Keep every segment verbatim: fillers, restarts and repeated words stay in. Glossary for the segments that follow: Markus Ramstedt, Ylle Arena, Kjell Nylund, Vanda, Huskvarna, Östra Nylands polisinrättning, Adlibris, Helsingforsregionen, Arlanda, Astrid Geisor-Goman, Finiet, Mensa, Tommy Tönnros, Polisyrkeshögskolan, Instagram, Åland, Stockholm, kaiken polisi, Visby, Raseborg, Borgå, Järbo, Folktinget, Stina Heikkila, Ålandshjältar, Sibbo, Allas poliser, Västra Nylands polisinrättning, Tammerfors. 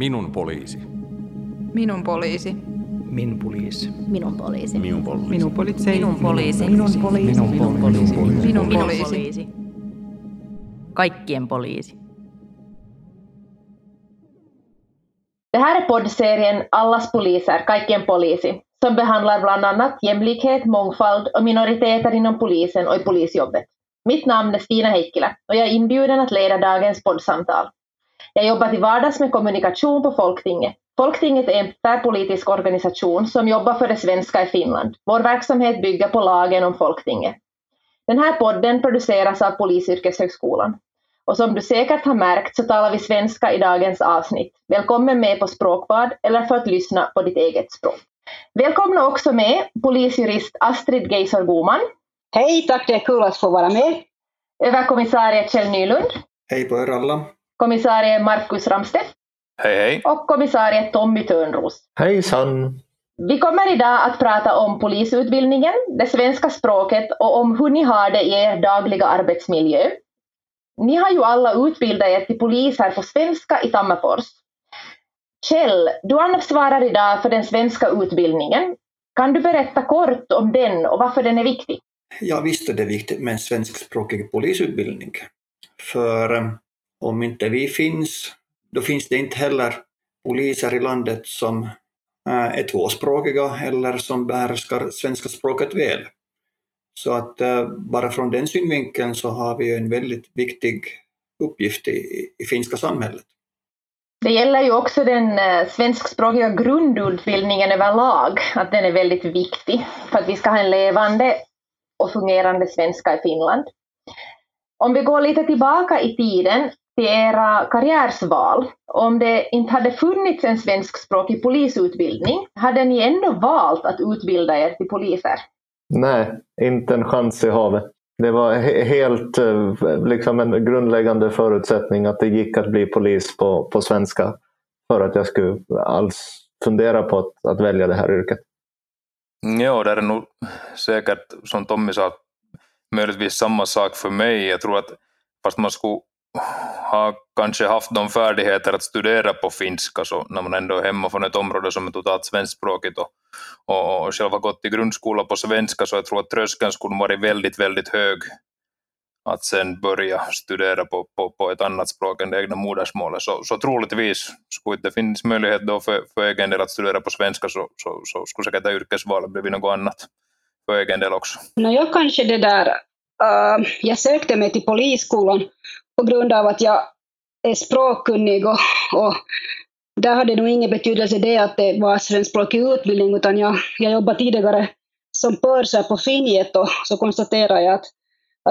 Minun poliisi. Minun poliisi. Minun poliisi. Minun poliisi. Minun poliisi. Minun poliisi. Minun poliisi. Minun poliisi. Minun poliisi. Minun poliisi. Kaikkien poliisi. Det här är poddserien Allas poliser, kaikkien polisi, som behandlar bland annat jämlikhet, mångfald och minoriteter inom polisen och i polisjobbet. Mitt namn är Stina Heikkila och jag är inbjuden att leda dagens poddsamtal. Jag jobbar till vardags med kommunikation på Folktinget. Folktinget är en tvärpolitisk organisation som jobbar för det svenska i Finland. Vår verksamhet bygger på lagen om Folktinget. Den här podden produceras av Polisyrkeshögskolan. Och som du säkert har märkt så talar vi svenska i dagens avsnitt. Välkommen med på språkbad eller för att lyssna på ditt eget språk. Välkomna också med polisjurist Astrid Geisor-Goman. Hej, tack, det är kul att få vara med. Överkommissarie Kjell Nylund. Hej på er alla. Kommissarie Markus Ramstedt. Hej, hej. Och kommissarie Tommy Tönnros. Hejsan. Vi kommer idag att prata om polisutbildningen, det svenska språket och om hur ni har det i er dagliga arbetsmiljö. Ni har ju alla utbildat er till poliser på svenska i Tammerfors. Kjell, du ansvarar idag för den svenska utbildningen. Kan du berätta kort om den och varför den är viktig? Ja, visst är det viktigt med en svenskspråkig polisutbildning. För om inte vi finns, då finns det inte heller poliser i landet som är tvåspråkiga eller som behärskar svenska språket väl. Så att bara från den synvinkeln så har vi en väldigt viktig uppgift i, i finska samhället. Det gäller ju också den svenskspråkiga grundutbildningen överlag, att den är väldigt viktig för att vi ska ha en levande och fungerande svenska i Finland. Om vi går lite tillbaka i tiden till era karriärsval, om det inte hade funnits en svenskspråkig polisutbildning, hade ni ändå valt att utbilda er till poliser? Nej, inte en chans i havet. Det var helt liksom en grundläggande förutsättning att det gick att bli polis på, på svenska för att jag skulle alls fundera på att, att välja det här yrket. Ja, det är nog säkert som Tommy sa, möjligtvis samma sak för mig. Jag tror att fast man skulle ha kanske haft de färdigheter att studera på finska så när man ändå är hemma från ett område som är totalt svenskspråkigt och, och, och själv har gått i grundskola på svenska så jag tror att tröskeln skulle vara väldigt, väldigt hög att sen börja studera på, på, på ett annat språk än det egna modersmålet. Så, så troligtvis skulle det finnas möjlighet då för, för egen del att studera på svenska så, så, så skulle säkert yrkesvalet bli något annat för egen del också. No, jag kanske det där, uh, jag sökte mig till polisskolan på grund av att jag är språkkunnig och, och där hade nog ingen betydelse det att det var svenskspråkig utbildning utan jag, jag jobbade tidigare som pörsar på Finiet och så konstaterade jag att,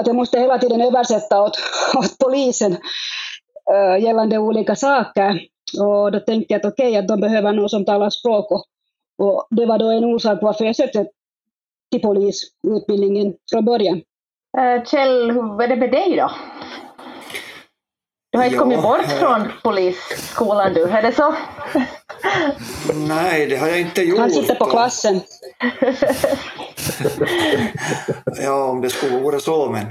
att jag måste hela tiden översätta åt, åt polisen äh, gällande olika saker och då tänkte jag att okej, okay, att de behöver någon som talar språk och, och det var då en orsak varför jag sökte till polisutbildningen från början. Äh, Kjell, hur är det med dig då? Du har inte ja, kommit bort från polisskolan du, är det så? Nej, det har jag inte gjort. Han sitter på klassen. Ja, om det skulle vara så, men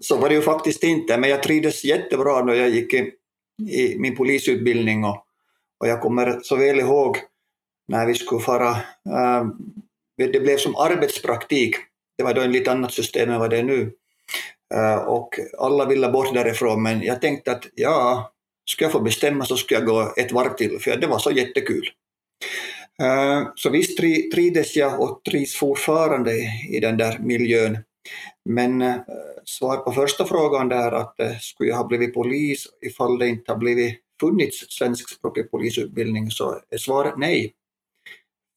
så var det ju faktiskt inte. Men jag trivdes jättebra när jag gick i, i min polisutbildning. Och, och jag kommer så väl ihåg när vi skulle fara, äh, det blev som arbetspraktik. Det var då en lite annat system än vad det är nu. Och alla ville bort därifrån, men jag tänkte att ja, ska jag få bestämma så ska jag gå ett varv till, för det var så jättekul. Så visst trides jag och trivs fortfarande i den där miljön. Men svar på första frågan där att skulle jag ha blivit polis ifall det inte har blivit funnits svenskspråkig polisutbildning så är svaret nej.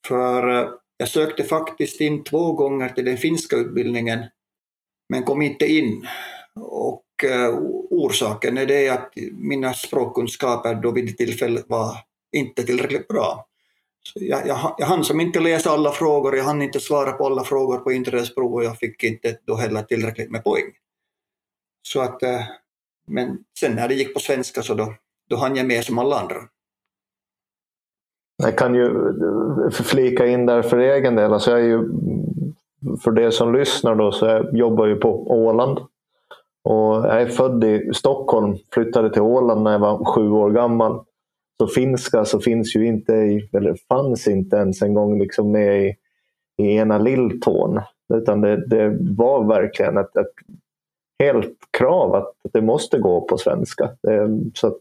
För jag sökte faktiskt in två gånger till den finska utbildningen. Men kom inte in och uh, orsaken är det att mina språkkunskaper då vid tillfället var inte tillräckligt bra. Så jag, jag, jag hann som inte läsa alla frågor, jag hann inte svara på alla frågor på inträdesprov och jag fick inte då heller tillräckligt med poäng. Så att, uh, men sen när det gick på svenska så då, då hann jag med som alla andra. Jag kan ju flika in där för egen del, alltså jag är ju för det som lyssnar då så jag jobbar ju på Åland och jag är född i Stockholm, flyttade till Åland när jag var sju år gammal Så finska så finns ju inte, i, eller fanns inte ens en gång liksom med i, i ena lilltån. Utan det, det var verkligen ett, ett helt krav att det måste gå på svenska. Så att,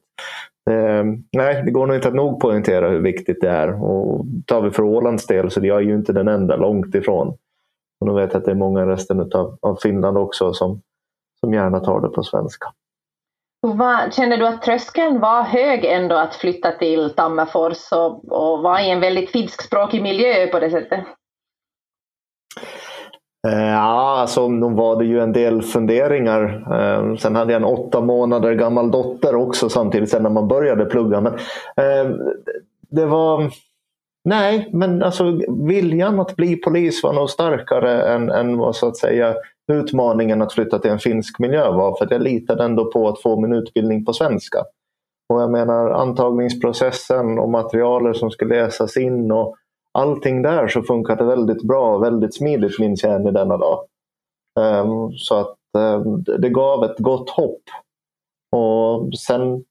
nej, det går nog inte att nog poängtera hur viktigt det är. Och tar vi för Ålands del så jag är ju inte den enda, långt ifrån. Och nu vet jag att det är många resten av, av Finland också som, som gärna tar det på svenska. Vad, känner du att tröskeln var hög ändå att flytta till Tammerfors och, och vara i en väldigt finskspråkig miljö på det sättet? Ja, alltså de var det ju en del funderingar. Sen hade jag en åtta månader gammal dotter också samtidigt sen när man började plugga. Men det var... Nej, men alltså viljan att bli polis var nog starkare än, än vad så att säga utmaningen att flytta till en finsk miljö var. För att jag litade ändå på att få min utbildning på svenska. Och jag menar antagningsprocessen och materialer som skulle läsas in och allting där så funkade väldigt bra och väldigt smidigt minns jag än i denna dag. Um, så att um, det gav ett gott hopp. Och sen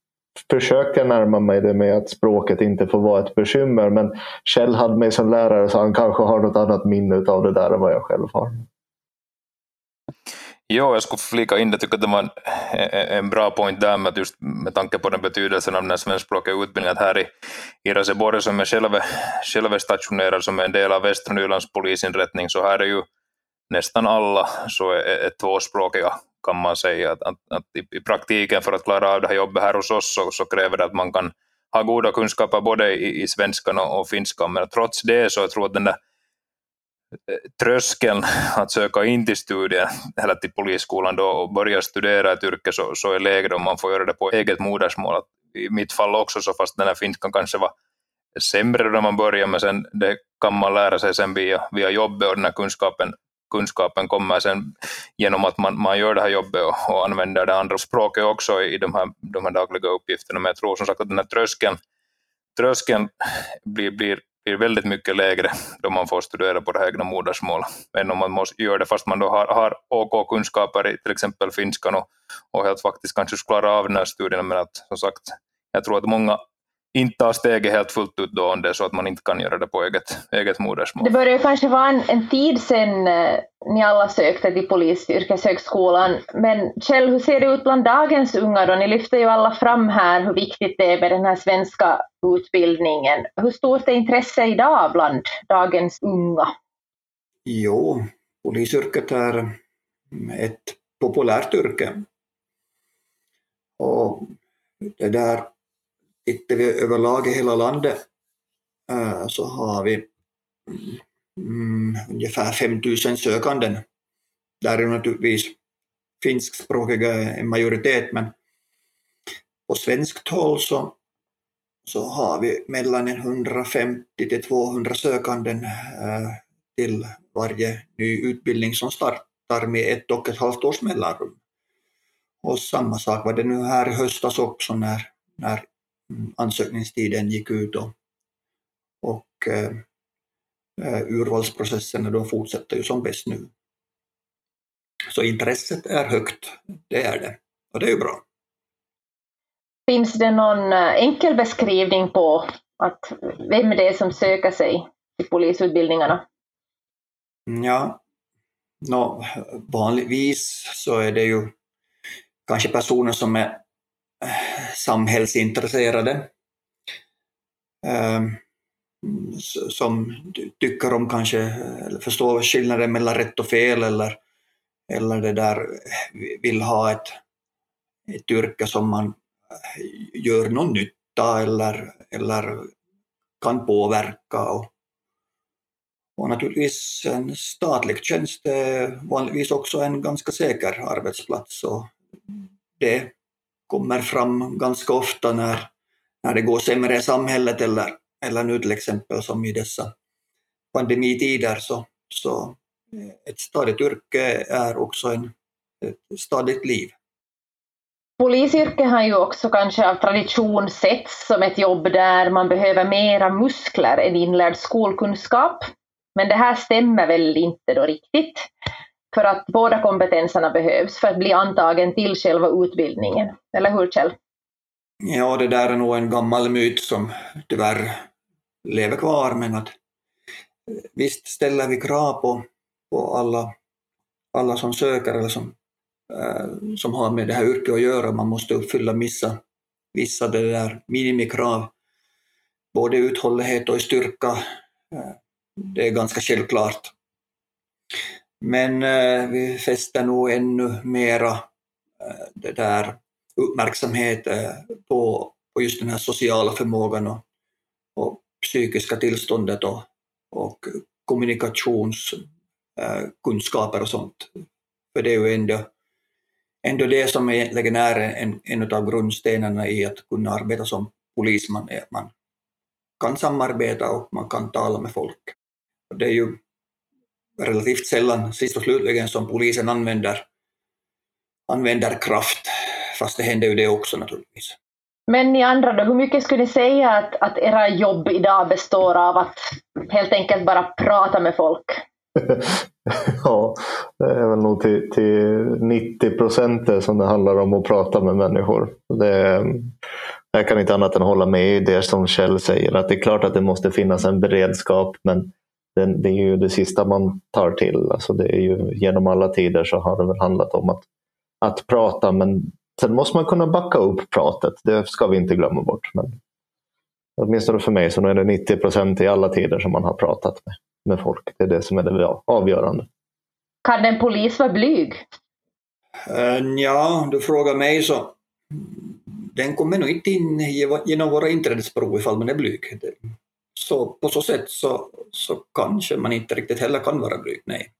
försöka närma mig det med att språket inte får vara ett bekymmer. Men Kjell hade mig som lärare så han kanske har något annat minne av det där än vad jag själv har. Jo, jag skulle flika in det. Jag tycker att det var en bra point där med, just med tanke på den betydelsen av den här svenskspråkiga utbildningen här i, i Raseborg som är själv, själv stationerad som en del av Västra Nylands polisinrättning så här är ju nästan alla så är, är tvåspråkiga kan man säga. Att, att, att i, i praktiken för att klara av det här jobbet här hos oss så, så kräver det att man kan ha goda kunskaper både i, i svenskan och, och finskan men trots det så jag tror att den där tröskeln att söka in till studier eller till polisskolan då och börja studera ett yrke så, så är lägre om man får göra det på eget modersmål. Att i mitt fall också så fast den här finskan kanske var sämre när man börjar men sen det kan man lära sig sen via, via jobbet och den här kunskapen, kunskapen kommer sen genom att man, man gör det här jobbet och, och använder det andra språket också i de här, de här dagliga uppgifterna. Men jag tror som sagt att den här tröskeln, tröskeln blir, blir blir väldigt mycket lägre då man får studera på det egna modersmålet. Men om man måste göra det fast man då har, har OK-kunskaper i till exempel finskan och, och helt faktiskt kanske klarar av den här studien. Men att, som sagt, jag tror att många inte tar steget helt fullt ut då om det så att man inte kan göra det på eget, eget modersmål. Det började kanske vara en, en tid sedan eh, ni alla sökte till Polisyrkeshögskolan. Men Kjell, hur ser det ut bland dagens unga då? Ni lyfter ju alla fram här hur viktigt det är med den här svenska utbildningen. Hur stort är intresse idag bland dagens unga? Jo, polisyrket är ett populärt yrke. Och det där tittar vi överlag i hela landet så har vi mm, ungefär fem tusen sökanden. Där är naturligtvis finskspråkiga en majoritet men på svenskt håll så, så har vi mellan hundrafemtio till tvåhundra sökanden eh, till varje ny utbildning som startar med ett och ett halvt års mellanrum. Och samma sak var det nu här i höstas också när, när ansökningstiden gick ut och, och eh, urvalsprocesserna då fortsätter ju som bäst nu. Så intresset är högt, det är det. Och det är ju bra. Finns det någon enkel beskrivning på att vem det är som söker sig till polisutbildningarna? Ja, no, vanligtvis så är det ju kanske personer som är samhällsintresserade som tycker om kanske eller förstår skillnaden mellan rätt och fel eller, eller det där vill ha ett, ett yrke som man gör någon nytta eller, eller kan påverka och, och naturligtvis en statlig tjänst är vanligtvis också en ganska säker arbetsplats och det kommer fram ganska ofta när, när det går sämre i samhället eller, eller nu till exempel som i dessa pandemitider så, så ett stadigt yrke är också en, ett stadigt liv. Polisyrket har ju också kanske av tradition sett som ett jobb där man behöver mera muskler än inlärd skolkunskap. Men det här stämmer väl inte då riktigt för att båda kompetenserna behövs för att bli antagen till själva utbildningen. Eller hur, Kjell? Ja, det där är nog en gammal myt som tyvärr lever kvar, men att visst ställer vi krav på, på alla, alla som söker eller som, eh, som har med det här yrket att göra. Man måste uppfylla vissa, vissa det där minimikrav, både uthållighet och styrka. Eh, det är ganska självklart. Men eh, vi fäster nog ännu mera eh, det där uppmärksamhet eh, på, på just den här sociala förmågan och, och psykiska tillståndet och, och kommunikationskunskaper eh, och sånt. För det är ju ändå, ändå det som egentligen är en, en av grundstenarna i att kunna arbeta som polisman. Är att man kan samarbeta och man kan tala med folk. Och det är ju relativt sällan, sist och slutligen, som polisen använder, använder kraft. Fast det händer ju det också naturligtvis. Men ni andra då, hur mycket skulle ni säga att, att era jobb idag består av att helt enkelt bara prata med folk? Ja, det är väl nog till, till nittio procent som det handlar om att prata med människor. Det, jag kan inte annat än hålla med i det som Kjell säger, att det är klart att det måste finnas en beredskap, men det, det är ju det sista man tar till. Alltså det är ju, genom alla tider så har det väl handlat om att, att prata, men sen måste man kunna backa upp pratet. Det ska vi inte glömma bort. Men åtminstone för mig så är det nittio procent i alla tider som man har pratat med, med folk. Det är det som är det avgörande. Kan en polis vara blyg? Uh, ja, du frågar mig så. Den kommer nog inte in genom våra inträdesprov ifall man är blyg. Så på så sätt så, så kanske man inte riktigt heller kan vara blyg, nej.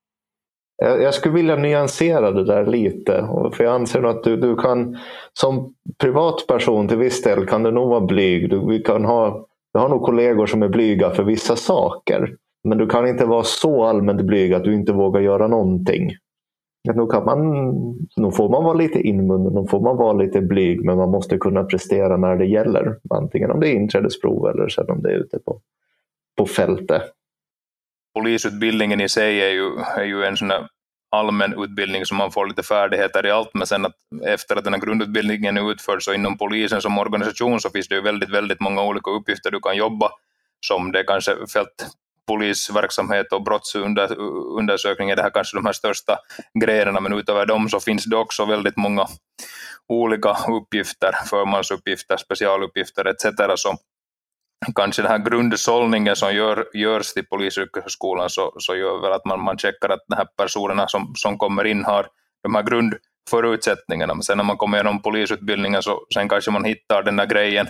Jag skulle vilja nyansera det där lite, för jag anser att du, du kan som privatperson till viss del kan du nog vara blyg. Du, vi kan ha, du har nog kollegor som är blyga för vissa saker, men du kan inte vara så allmänt blyg att du inte vågar göra någonting. Nu, kan man, nu får man vara lite inmunden, nu får man vara lite blyg, men man måste kunna prestera när det gäller. Antingen om det är inträdesprov eller sen om det är ute på, på fältet. Polisutbildningen i sig är ju, är ju en sån här allmän utbildning som man får lite färdigheter i allt, men sen att efter att den här grundutbildningen är utförd så inom polisen som organisation så finns det ju väldigt, väldigt många olika uppgifter du kan jobba som. Det är kanske fältpolisverksamhet och brottsundersökning är det här kanske de här största grejerna, men utöver dem så finns det också väldigt många olika uppgifter, förmansuppgifter, specialuppgifter et cetera som kanske den här grundsållningen som gör, görs till Polisyrkeshögskolan så, så gör väl att man, man checkar att de här personerna som, som kommer in har de här grundförutsättningarna. Men sen när man kommer igenom polisutbildningen så sen kanske man hittar den där grejen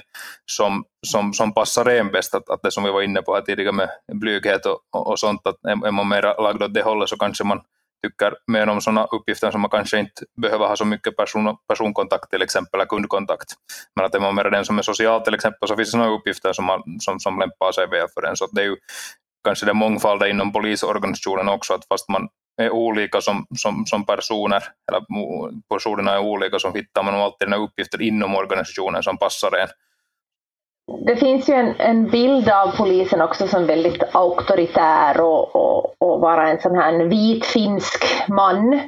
som, som, som passar en bäst. Att, att det som vi var inne på här tidigare med blyghet och, och, och sånt, att är man mer lagd åt det hållet så kanske man tycker mer om sådana uppgifter som man kanske inte behöver ha så mycket person, personkontakt till exempel, eller kundkontakt. Men att är man mer den som är social till exempel så finns det några uppgifter som, man, som, som lämpar sig väl för den. Så det är ju kanske det mångfalden inom polisorganisationen också, att fast man är olika som, som, som personer, eller personerna är olika som hittar man alltid den här uppgiften inom organisationen som passar en. Det finns ju en, en bild av polisen också som väldigt auktoritär och, och, och vara en sån här vit finsk man. Eh,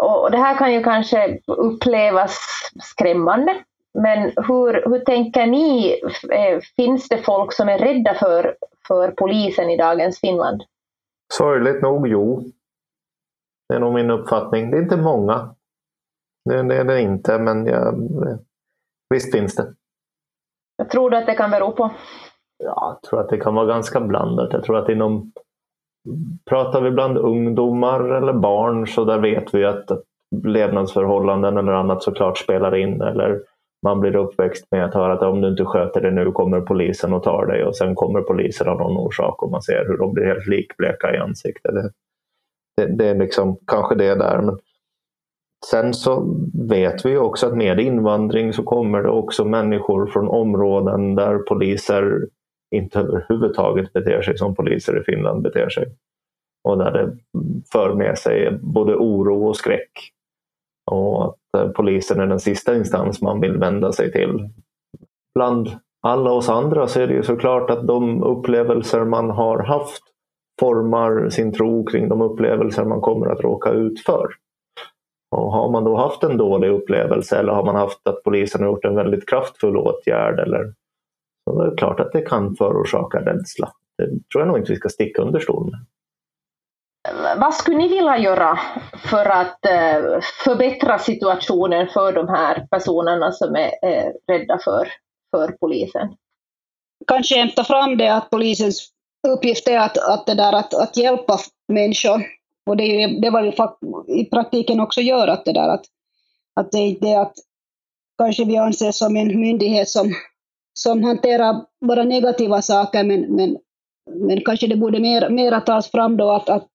och det här kan ju kanske upplevas skrämmande. Men hur, hur tänker ni, eh, finns det folk som är rädda för, för polisen i dagens Finland? Sorgligt nog, jo. Det är nog min uppfattning. Det är inte många. Det, det är det inte, men jag, visst finns det. Jag tror att det kan bero på? Ja, jag tror att det kan vara ganska blandat. Jag tror att inom, pratar vi bland ungdomar eller barn så där vet vi att levnadsförhållanden eller annat såklart spelar in. Eller man blir uppväxt med att höra att om du inte sköter det nu kommer polisen och tar dig. Och sen kommer polisen av någon orsak och man ser hur de blir helt likbleka i ansiktet. Det, det, det är liksom kanske det där, men sen så vet vi också att med invandring så kommer det också människor från områden där poliser inte överhuvudtaget beter sig som poliser i Finland beter sig. Och där det för med sig både oro och skräck. Och att polisen är den sista instans man vill vända sig till. Bland alla oss andra så är det ju såklart att de upplevelser man har haft formar sin tro kring de upplevelser man kommer att råka ut för. Och har man då haft en dålig upplevelse eller har man haft att polisen har gjort en väldigt kraftfull åtgärd eller, så är det klart att det kan förorsaka rädsla. Det tror jag nog inte vi ska sticka under stolen. Vad skulle ni vilja göra för att förbättra situationen för de här personerna som är rädda för, för polisen? Kanske hämta fram det att polisens uppgift är att, att, det där, att, att hjälpa människor. Och det är ju det vad vi i praktiken också gör, att det där att, att, det, det att kanske vi anses som en myndighet som, som hanterar bara negativa saker, men, men, men kanske det borde mer, mer tas fram då att, att,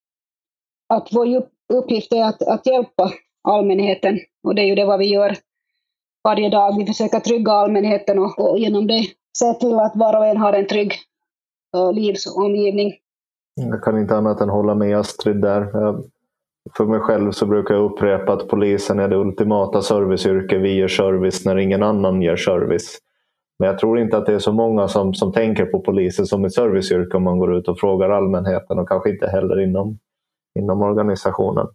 att vår uppgift är att, att hjälpa allmänheten, och det är ju det vad vi gör varje dag. Vi försöker trygga allmänheten och, och genom det se till att var och en har en trygg uh, livsomgivning. Jag kan inte annat än hålla med Astrid där. För mig själv så brukar jag upprepa att polisen är det ultimata serviceyrke. Vi ger service när ingen annan ger service. Men jag tror inte att det är så många som, som tänker på polisen som ett serviceyrke om man går ut och frågar allmänheten, och kanske inte heller inom, inom organisationen.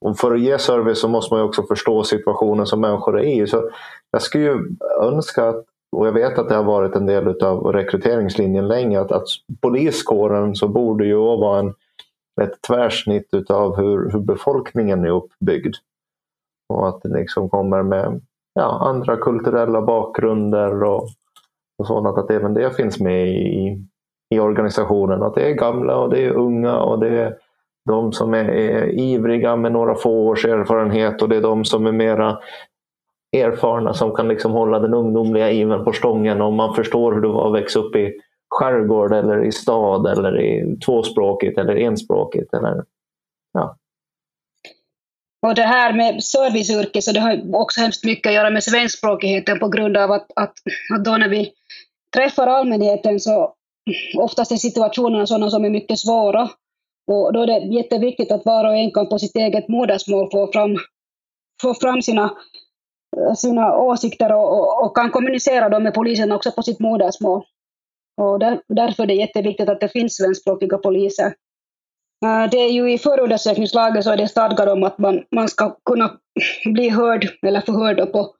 Och för att ge service så måste man ju också förstå situationen som människor är i. Så jag skulle ju önska att, och jag vet att det har varit en del av rekryteringslinjen länge, att, att poliskåren så borde ju vara en, ett tvärsnitt utav hur, hur befolkningen är uppbyggd. Och att det liksom kommer med ja, andra kulturella bakgrunder och, och sådant, att även det finns med i, i organisationen. Att det är gamla och det är unga och det är de som är, är ivriga med några få års erfarenhet, och det är de som är mera erfarna som kan liksom hålla den ungdomliga iven på stången, om man förstår hur det var att växa upp i skärgård eller i stad eller i tvåspråkigt eller enspråkigt. Eller, ja. Och det här med serviceyrke, så det har också hemskt mycket att göra med svenskspråkigheten, på grund av att, att, att då när vi träffar allmänheten så oftast är situationerna sådana som är mycket svåra, och då är det jätteviktigt att var och en kan på sitt eget modersmål få fram, få fram sina sina åsikter och, och, och kan kommunicera dem med polisen också på sitt modersmål. Och där, därför är det jätteviktigt att det finns svenskspråkiga poliser. Det är ju i förundersökningslagen så är det stadgat om att man, man ska kunna bli hörd eller förhörd på,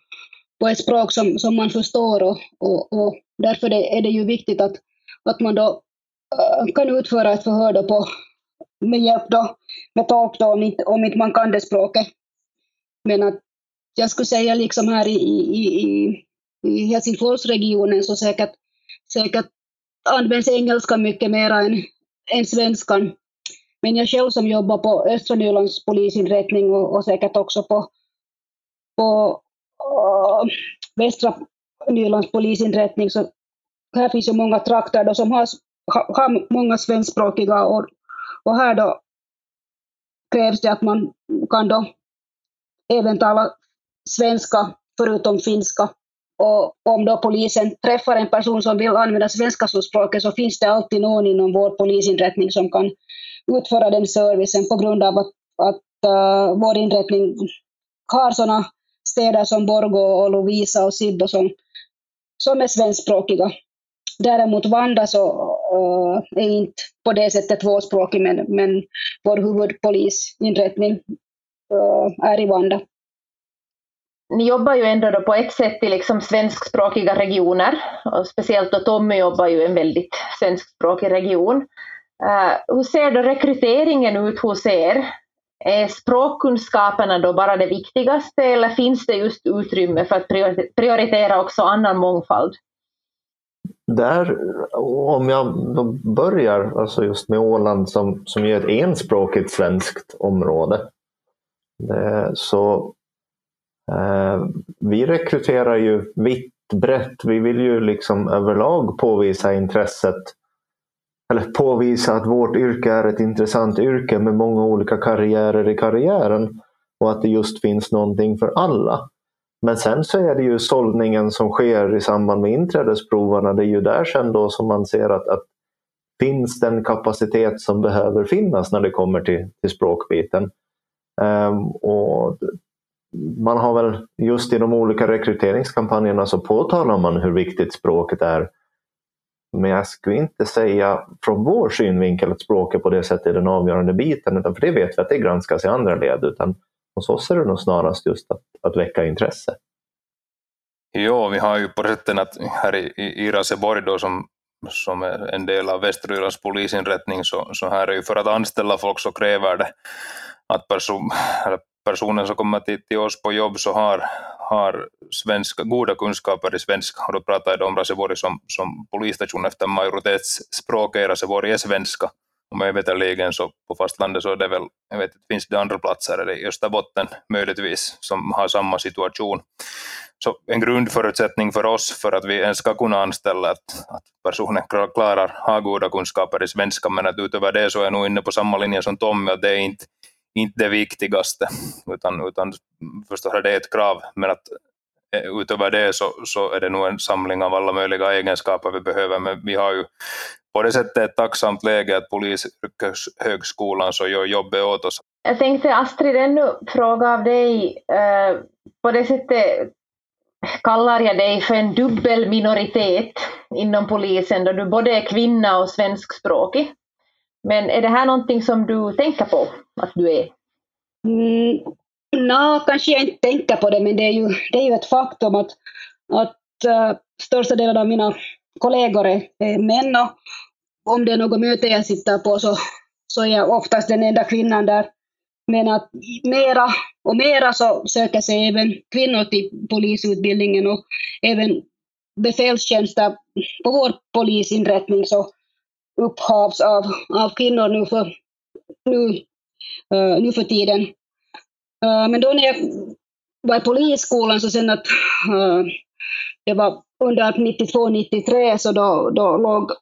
på ett språk som, som man förstår, och, och, och därför är det ju viktigt att, att man då kan utföra ett förhör på, med hjälp då, med tolk då, om inte, om inte man kan det språket. Men att jag skulle säga liksom här i, i, i, i Helsingforsregionen så säkert, säkert används engelska mycket mer än, än svenskan. Men jag själv som jobbar på Östra Nylands polisinrättning och, och säkert också på, på uh, Västra Nylands polisinrättning, så här finns ju många trakter då som har, har många svenskspråkiga, och, och här då krävs det att man kan då även tala svenska förutom finska. Och om då polisen träffar en person som vill använda svenska som språket, så finns det alltid någon inom vår polisinrättning som kan utföra den servicen, på grund av att, att uh, vår inrättning har sådana städer som Borgå och Lovisa och Sibbo som, som är svenskspråkiga. Däremot Vanda så uh, är inte på det sättet tvåspråkig, men, men vår huvudpolisinrättning uh, är i Vanda. Ni jobbar ju ändå då på ett sätt i liksom svenskspråkiga regioner, och speciellt då Tommy jobbar ju i en väldigt svenskspråkig region. Uh, hur ser då rekryteringen ut hos er? Är språkkunskaperna då bara det viktigaste, eller finns det just utrymme för att prioritera också annan mångfald? Där, om jag då börjar alltså just med Åland som, som är ett enspråkigt svenskt område, det, så vi rekryterar ju vitt, brett. Vi vill ju liksom överlag påvisa intresset, eller påvisa att vårt yrke är ett intressant yrke med många olika karriärer i karriären, och att det just finns någonting för alla. Men sen så är det ju sållningen som sker i samband med inträdesprovarna. Det är ju där sen då som man ser att, att finns den kapacitet som behöver finnas när det kommer till, till språkbiten. Um, och man har väl just i de olika rekryteringskampanjerna så påtalar man hur viktigt språket är. Men jag skulle inte säga från vår synvinkel att språket på det sättet är den avgörande biten, utan för det vet vi att det granskas i andra led. Utan hos oss är det nog snarast just att, att väcka intresse. Ja, vi har ju på sätten att här i, i Raseborg då, som, som är en del av Västra Nylands polisinrättning, så, så här är ju för att anställa folk så kräver det att person, personen som kommer till, till oss på jobb så har, har svenska, goda kunskaper i svenska. Och då pratar jag om Raseborg som, som polisstation, efter majoritetsspråket i Raseborg är svenska. Om jag vet lägen så på fastlandet så är det väl, jag vet, finns det andra platser eller i Österbotten möjligtvis som har samma situation. Så en grundförutsättning för oss för att vi ens ska kunna anställa att, att personen klarar, har goda kunskaper i svenska, men att utöver det så är jag nog inne på samma linje som Tommy, att det är inte, inte det viktigaste, utan, utan förstås är det ett krav, men att utöver det så, så är det nog en samling av alla möjliga egenskaper vi behöver, men vi har ju på det sättet ett tacksamt läge att Polisyrkeshögskolan så gör jobbet åt oss. Jag tänkte, Astrid, ännu fråga av dig, eh, på det sättet kallar jag dig för en dubbel minoritet inom polisen då du både är kvinna och svenskspråkig, men är det här någonting som du tänker på att du är? Mm. Nej, no, kanske jag inte tänker på det, men det är ju, det är ju ett faktum att, att uh, största delen av mina kollegor är män, och om det är något möte jag sitter på så, så är jag oftast den enda kvinnan där. Men att mera och mera så söker sig även kvinnor till polisutbildningen och även befälstjänster på vår polisinrättning så upphavs av, av kvinnor nu för, nu, uh, nu för tiden. Men då när jag var i polisskolan så sen att äh, det var under nittiotvå nittiotre så då, då låg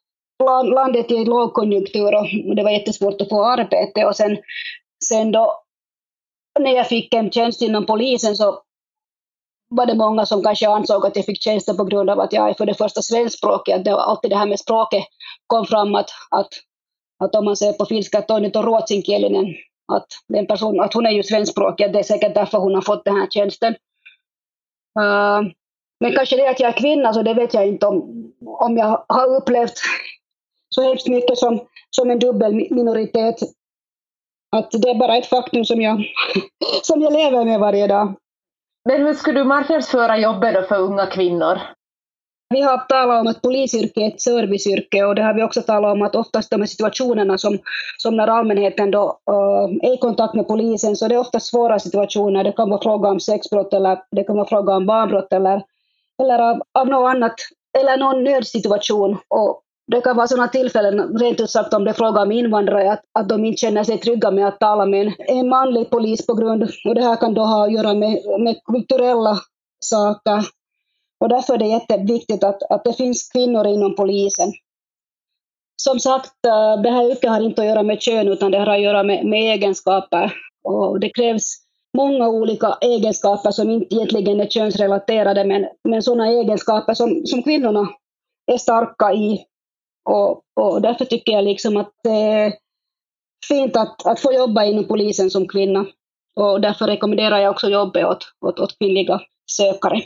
landet i lågkonjunktur och det var jättesvårt att få arbete, och sen, sen då när jag fick en tjänst inom polisen så var det många som kanske ansåg att jag fick tjänsten på grund av att jag är för det första svenskspråkig, att det var alltid det här med språket kom fram att, att, att om man ser på finska toinen och ruotsinkielinen att den person, att hon är ju svenskspråkig, det är säkert därför hon har fått den här tjänsten. Uh, men kanske det att jag är kvinna, så det vet jag inte om, om jag har upplevt så hemskt mycket som, som en dubbel minoritet. Att det är bara ett faktum som jag, som jag lever med varje dag. Men hur ska du marknadsföra jobbet då för unga kvinnor? Vi har talat om att polisyrke är ett serviceyrke, och det har vi också talat om att oftast de här situationerna som, som när allmänheten då, äh, är i kontakt med polisen, så det är ofta svåra situationer. Det kan vara fråga om sexbrott eller det kan vara fråga om barnbrott eller, eller av, av något annat eller någon nödsituation. Och det kan vara sådana tillfällen, rent ut sagt om det är fråga om invandrare, att, att de inte känner sig trygga med att tala med en, en manlig polis på grund, och det här kan då ha att göra med, med kulturella saker. Och därför är det jätteviktigt att, att det finns kvinnor inom polisen. Som sagt, det här yrket har inte att göra med kön, utan det har att göra med, med egenskaper. Och det krävs många olika egenskaper som inte egentligen är könsrelaterade, men, men sådana egenskaper som, som kvinnorna är starka i. Och, och därför tycker jag liksom att det är fint att, att få jobba inom polisen som kvinna. Och därför rekommenderar jag också jobbet åt, åt, åt kvinnliga sökare.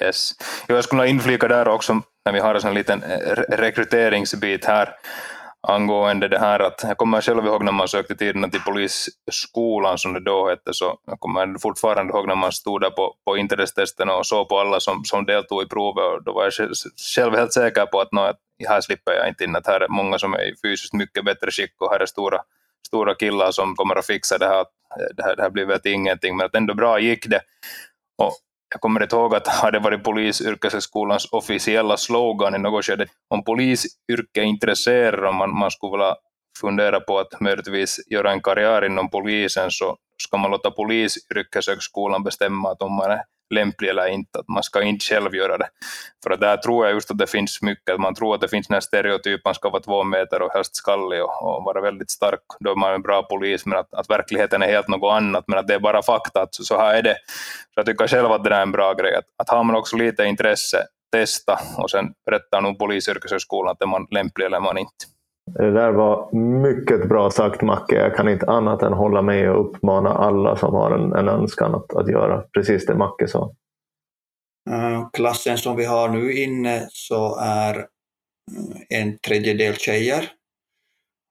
Yes. Jag skulle inflika där också när vi har en liten rekryteringsbit här angående det här, att jag kommer själv ihåg när man sökte tiderna till polisskolan som det då hette, så jag kommer fortfarande ihåg när man stod där på, på intresstesterna och såg på alla som, som deltog i provet, och då var jag själv helt säker på att no, här slipper jag inte in, att här är många som är fysiskt mycket bättre skick och här är stora, stora killar som kommer att fixa det här, det här, det här blir väl ingenting, men att ändå bra gick det. Och jag kommer inte ihåg att hade varit Polisyrkeshögskolans officiella slogan i något skede. Om polisyrke intresserar, man, man skulle vilja fundera på att möjligtvis göra en karriär inom polisen, så ska man låta Polisyrkeshögskolan bestämma att om man är lämplig eller inte, att man ska inte själv göra det. För där tror jag just att det finns mycket, att man tror att det finns den här stereotypen, man ska vara två meter och helst skallig och, och vara väldigt stark, då är man en bra polis, men att, att verkligheten är helt något annat, men att det är bara fakta att så här är det. Så jag tycker själv att det är en bra grej, att, att har man också lite intresse, testa, och sen berättar nog Polisyrkeshögskolan att är man lämplig eller man inte. Det där var mycket bra sagt, Macke. Jag kan inte annat än hålla med och uppmana alla som har en, en önskan att, att göra precis det Macke sa. Klassen som vi har nu inne så är en tredjedel tjejer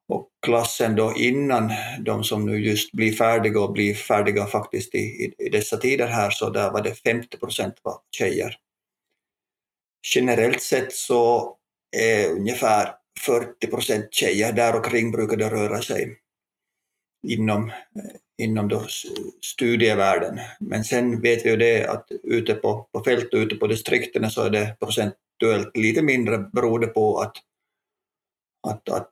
Och klassen då innan, de som nu just blir färdiga och blir färdiga faktiskt i, i dessa tider här, så där var det femtio procent var tjejer. Generellt sett så är ungefär fyrtio procent tjejer, där och kring brukar det röra sig inom, inom då studievärlden. Men sen vet vi ju det att ute på, på fält och ute på distrikterna så är det procentuellt lite mindre, beroende på att Att, att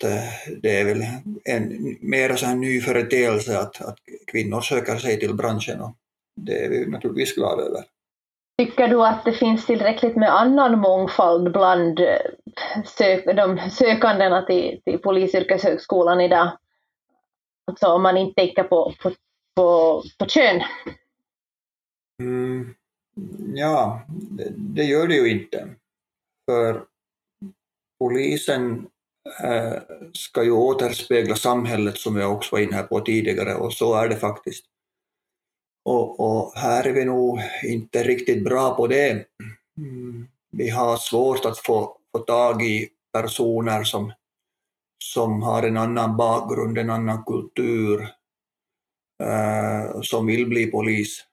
det är väl en mer så här ny företeelse att, att kvinnor söker sig till branschen, och det är vi naturligtvis glada över. Tycker du att det finns tillräckligt med annan mångfald bland sök, de sökandena till, till Polisyrkeshögskolan idag? Alltså om man inte tänker på, på, på, på kön. Mm, ja, det, det gör det ju inte. För polisen ska ju återspegla samhället, som jag också var inne på tidigare, och så är det faktiskt. Och, och här är vi nog inte riktigt bra på det. Vi har svårt att få, få tag i personer som, som har en annan bakgrund, en annan kultur, eh, som vill bli polis.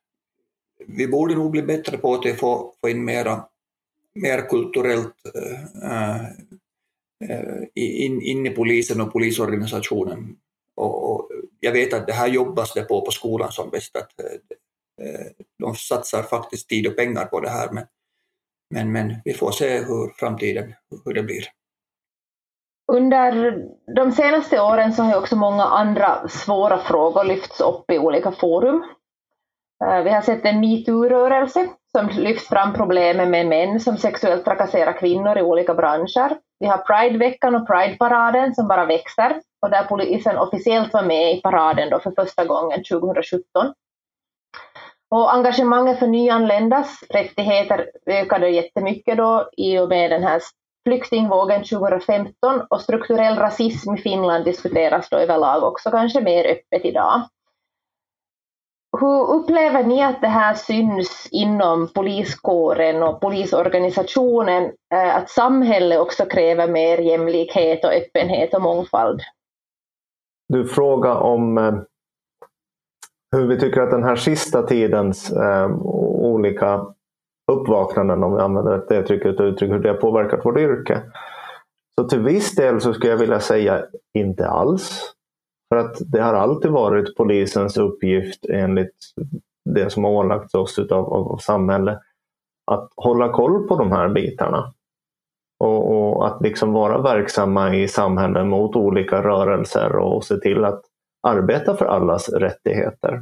Vi borde nog bli bättre på att få, få in mera, mer kulturellt eh, In, in i polisen och polisorganisationen, och, och jag vet att det här jobbas det på på skolan som bäst, att de satsar faktiskt tid och pengar på det här, men, men, men vi får se hur framtiden, hur det blir. Under de senaste åren så har också många andra svåra frågor lyfts upp i olika forum. Vi har sett en MeToo-rörelse som lyft fram problemen med män som sexuellt trakasserar kvinnor i olika branscher. Vi har Pride-veckan och Pride-paraden som bara växer, och där polisen officiellt var med i paraden då för första gången tjugosjutton. Och engagemanget för nyanländas rättigheter ökade jättemycket då i och med den här flyktingvågen tjugofemton, och strukturell rasism i Finland diskuteras då överlag också kanske mer öppet idag. Hur upplever ni att det här syns inom poliskåren och polisorganisationen, att samhället också kräver mer jämlikhet och öppenhet och mångfald? Du frågar om hur vi tycker att den här sista tidens olika uppvaknanden, om vi använder det uttrycket, och uttryck hur det har påverkat vårt yrke. Så till viss del så skulle jag vilja säga inte alls. För att det har alltid varit polisens uppgift, enligt det som har ålagts oss utav, av, av samhället, att hålla koll på de här bitarna. Och, och att liksom vara verksamma i samhället mot olika rörelser och se till att arbeta för allas rättigheter.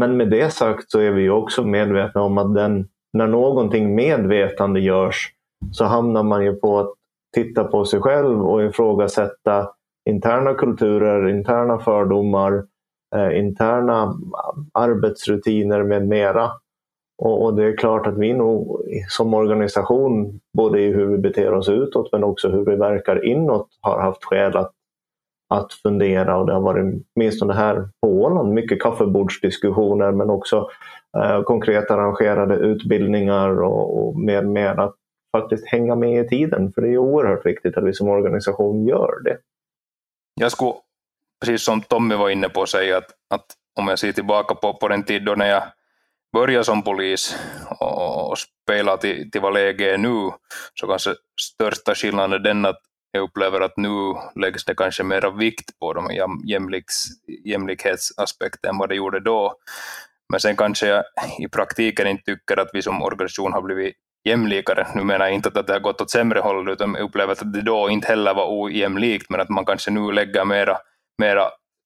Men med det sagt så är vi också medvetna om att den, när någonting medvetande görs, så hamnar man ju på att titta på sig själv och ifrågasätta interna kulturer, interna fördomar, eh, interna arbetsrutiner med mera. Och, och det är klart att vi nog som organisation, både i hur vi beter oss utåt men också hur vi verkar inåt, har haft skäl att, att fundera. Och det har varit, minst om det här på Åland, mycket kaffebordsdiskussioner, men också eh, konkret arrangerade utbildningar och, och mer, mer att faktiskt hänga med i tiden. För det är oerhört viktigt att vi som organisation gör det. Jag skulle, precis som Tommy var inne på, säga att, att om jag ser tillbaka på, på den tid då när jag började som polis och, och spelar till, till vad läget är nu, så kanske största skillnaden är den att jag upplever att nu läggs det kanske mer vikt på de jämliks, jämlikhetsaspekten än vad det gjorde då. Men sen kanske jag i praktiken inte tycker att vi som organisation har blivit jämlikare. Nu menar jag inte att det har gått åt sämre håll, utan jag upplever att det då inte heller var ojämlikt, men att man kanske nu lägger mera, mera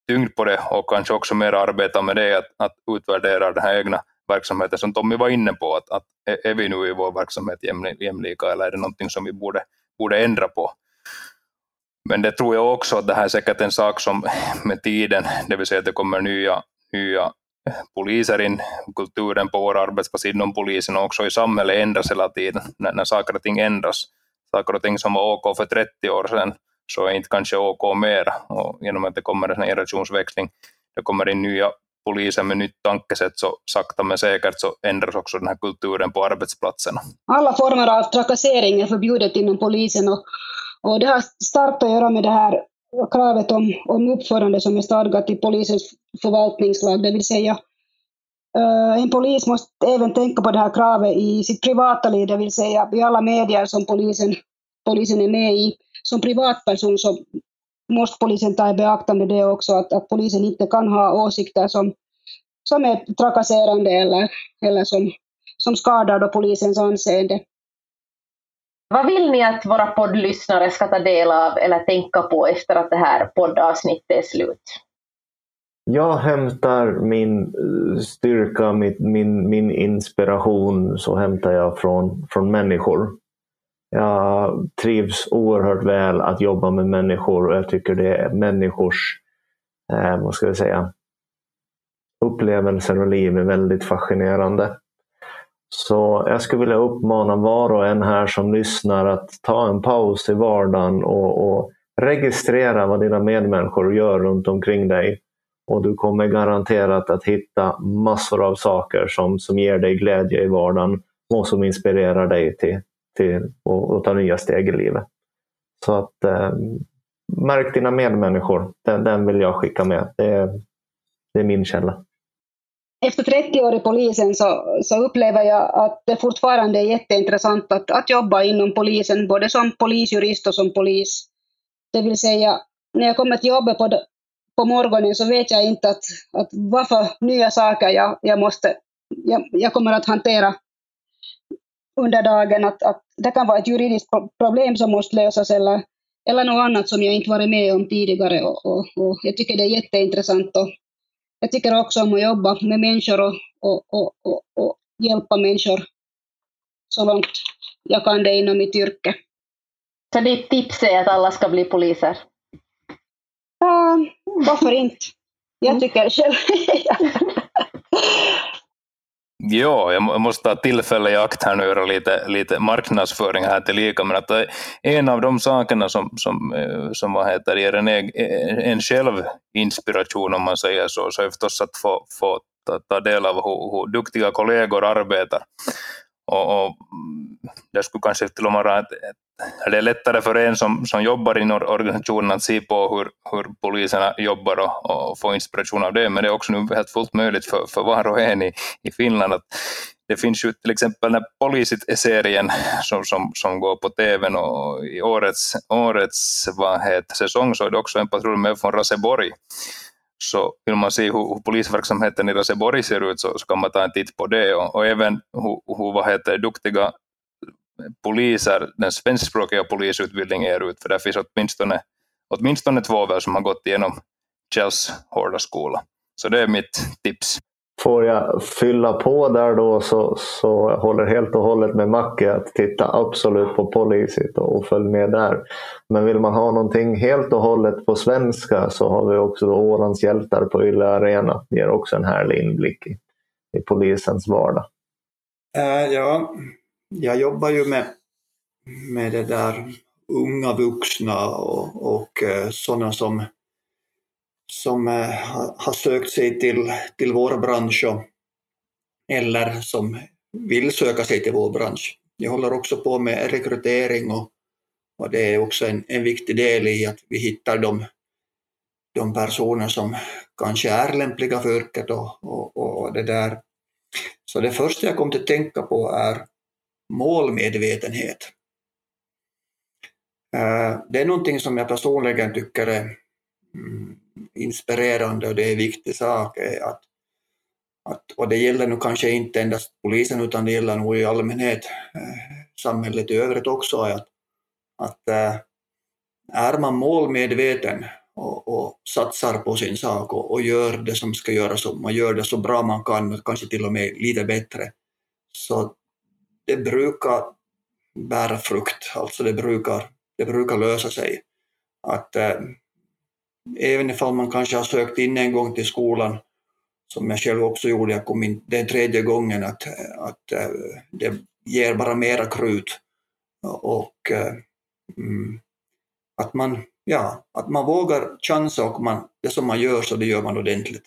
tyngd på det, och kanske också mer arbeta med det, att, att utvärdera den här egna verksamheten som Tommy var inne på, att, att är vi nu i vår verksamhet jämlika, eller är det någonting som vi borde, borde ändra på? Men det tror jag också att det här är säkert en sak som med tiden, det vill säga att det kommer nya, nya poliser in, kulturen på vår arbetsplats inom polisen och också i samhället ändras hela tiden. När, när saker och ting ändras, saker och ting som var OK för trettio år sedan, så är inte kanske OK mer. Och genom att det kommer en generationsväxling, det kommer in nya poliser med nytt tankesätt, så sakta men säkert så ändras också den här kulturen på arbetsplatserna. Alla former av trakassering är förbjudet inom polisen, och, och det har starkt att göra med det här kravet om, om uppförande som är stadgat i polisens förvaltningslag. Det vill säga uh, en polis måste även tänka på det här kravet i sitt privata liv, det vill säga i alla medier som polisen, polisen är med i. Som privatperson så måste polisen ta i beaktande det också, att, att polisen inte kan ha åsikter som, som är trakasserande eller, eller som, som skadar då polisens anseende. Vad vill ni att våra poddlyssnare ska ta del av eller tänka på efter att det här poddavsnittet är slut? Jag hämtar min styrka, min, min, min inspiration så hämtar jag från, från människor. Jag trivs oerhört väl att jobba med människor och jag tycker det är människors eh, vad ska jag säga, upplevelser och liv är väldigt fascinerande. Så jag skulle vilja uppmana var och en här som lyssnar att ta en paus i vardagen och, och registrera vad dina medmänniskor gör runt omkring dig. Och du kommer garanterat att hitta massor av saker som, som ger dig glädje i vardagen och som inspirerar dig till, till och, och ta nya steg i livet. Så att eh, märk dina medmänniskor, den, den vill jag skicka med. Det är, det är min källa. Efter trettio år i polisen så, så upplever jag att det fortfarande är jätteintressant att, att jobba inom polisen, både som polisjurist och som polis. Det vill säga, när jag kommer till jobbet på, på morgonen så vet jag inte att, att varför nya saker jag, jag, måste, jag, jag kommer att hantera under dagen. Att, att det kan vara ett juridiskt problem som måste lösas eller, eller något annat som jag inte varit med om tidigare. Och, och, och jag tycker det är jätteintressant. Och, jag tycker också om att jobba med människor och, och, och, och, och hjälpa människor så långt jag kan det inom mitt yrke. Så ditt tips är att alla ska bli poliser? Ja, varför inte? Jag tycker själv. Ja, jag måste ta tillfälle i akt här nu och göra lite, lite marknadsföring här till lika. Men att en av de sakerna som, som, som vad heter, ger en, en självinspiration om man säger så, så är förstås att få, få ta, ta del av hur, hur duktiga kollegor arbetar. Och, och det skulle kanske till och med vara att det är lättare för en som, som jobbar i organisationen att se på hur, hur poliserna jobbar och, och få inspiration av det, men det är också nu helt fullt möjligt för, för var och en i, i Finland. Att det finns ju till exempel den här Poliisit-serien som, som, som går på tvn, och i årets, årets vad heter, säsong så är det också en patrull med från Raseborg. Så vill man se hur polisverksamheten i Raseborg ser ut så ska man ta en titt på det. Och, och även hur, hur vad heter, duktiga poliser, den svenskspråkiga polisutbildningen är ut. För där finns åtminstone, åtminstone två väl som har gått igenom Kjells hårda skola. Så det är mitt tips. Får jag fylla på där då så, så jag håller helt och hållet med Macke att titta absolut på Poliisit och följ med där. Men vill man ha någonting helt och hållet på svenska så har vi också Ålandshjältar på Ylle Arena. Det ger också en härlig inblick i, i polisens vardag. Äh, ja, jag jobbar ju med, med det där unga vuxna och, och sådana som som har sökt sig till, till vår bransch eller som vill söka sig till vår bransch. Jag håller också på med rekrytering och, och det är också en, en viktig del i att vi hittar de, de personer som kanske är lämpliga för yrket och, och, och det där. Så det första jag kom att tänka på är målmedvetenhet. Det är någonting som jag personligen tycker är inspirerande och det är en viktig sak att, att, och det gäller nu kanske inte endast polisen utan det gäller nog i allmänhet eh, samhället i övrigt också att, att eh, är man målmedveten och, och satsar på sin sak och, och gör det som ska göras och man gör det så bra man kan och kanske till och med lite bättre så det brukar bära frukt, alltså det brukar, det brukar lösa sig att eh, även ifall man kanske har sökt in en gång till skolan, som jag själv också gjorde, jag kom in den tredje gången, att, att det ger bara mera krut. Och att man, ja, att man vågar chansa och man, det som man gör så det gör man ordentligt.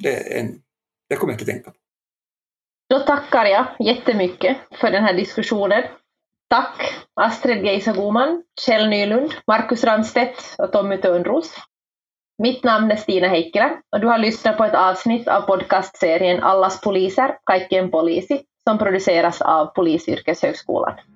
Det, är en, det kommer jag inte tänka på. Då tackar jag jättemycket för den här diskussionen. Tack Astrid Geisor-Goman, Kjell Nylund, Markus Ramstedt och Tommy Tönnros. Mitt namn är Stina Heikkila och du har lyssnat på ett avsnitt av podcastserien Allas poliser, kaiken polisi som produceras av Polisyrkeshögskolan.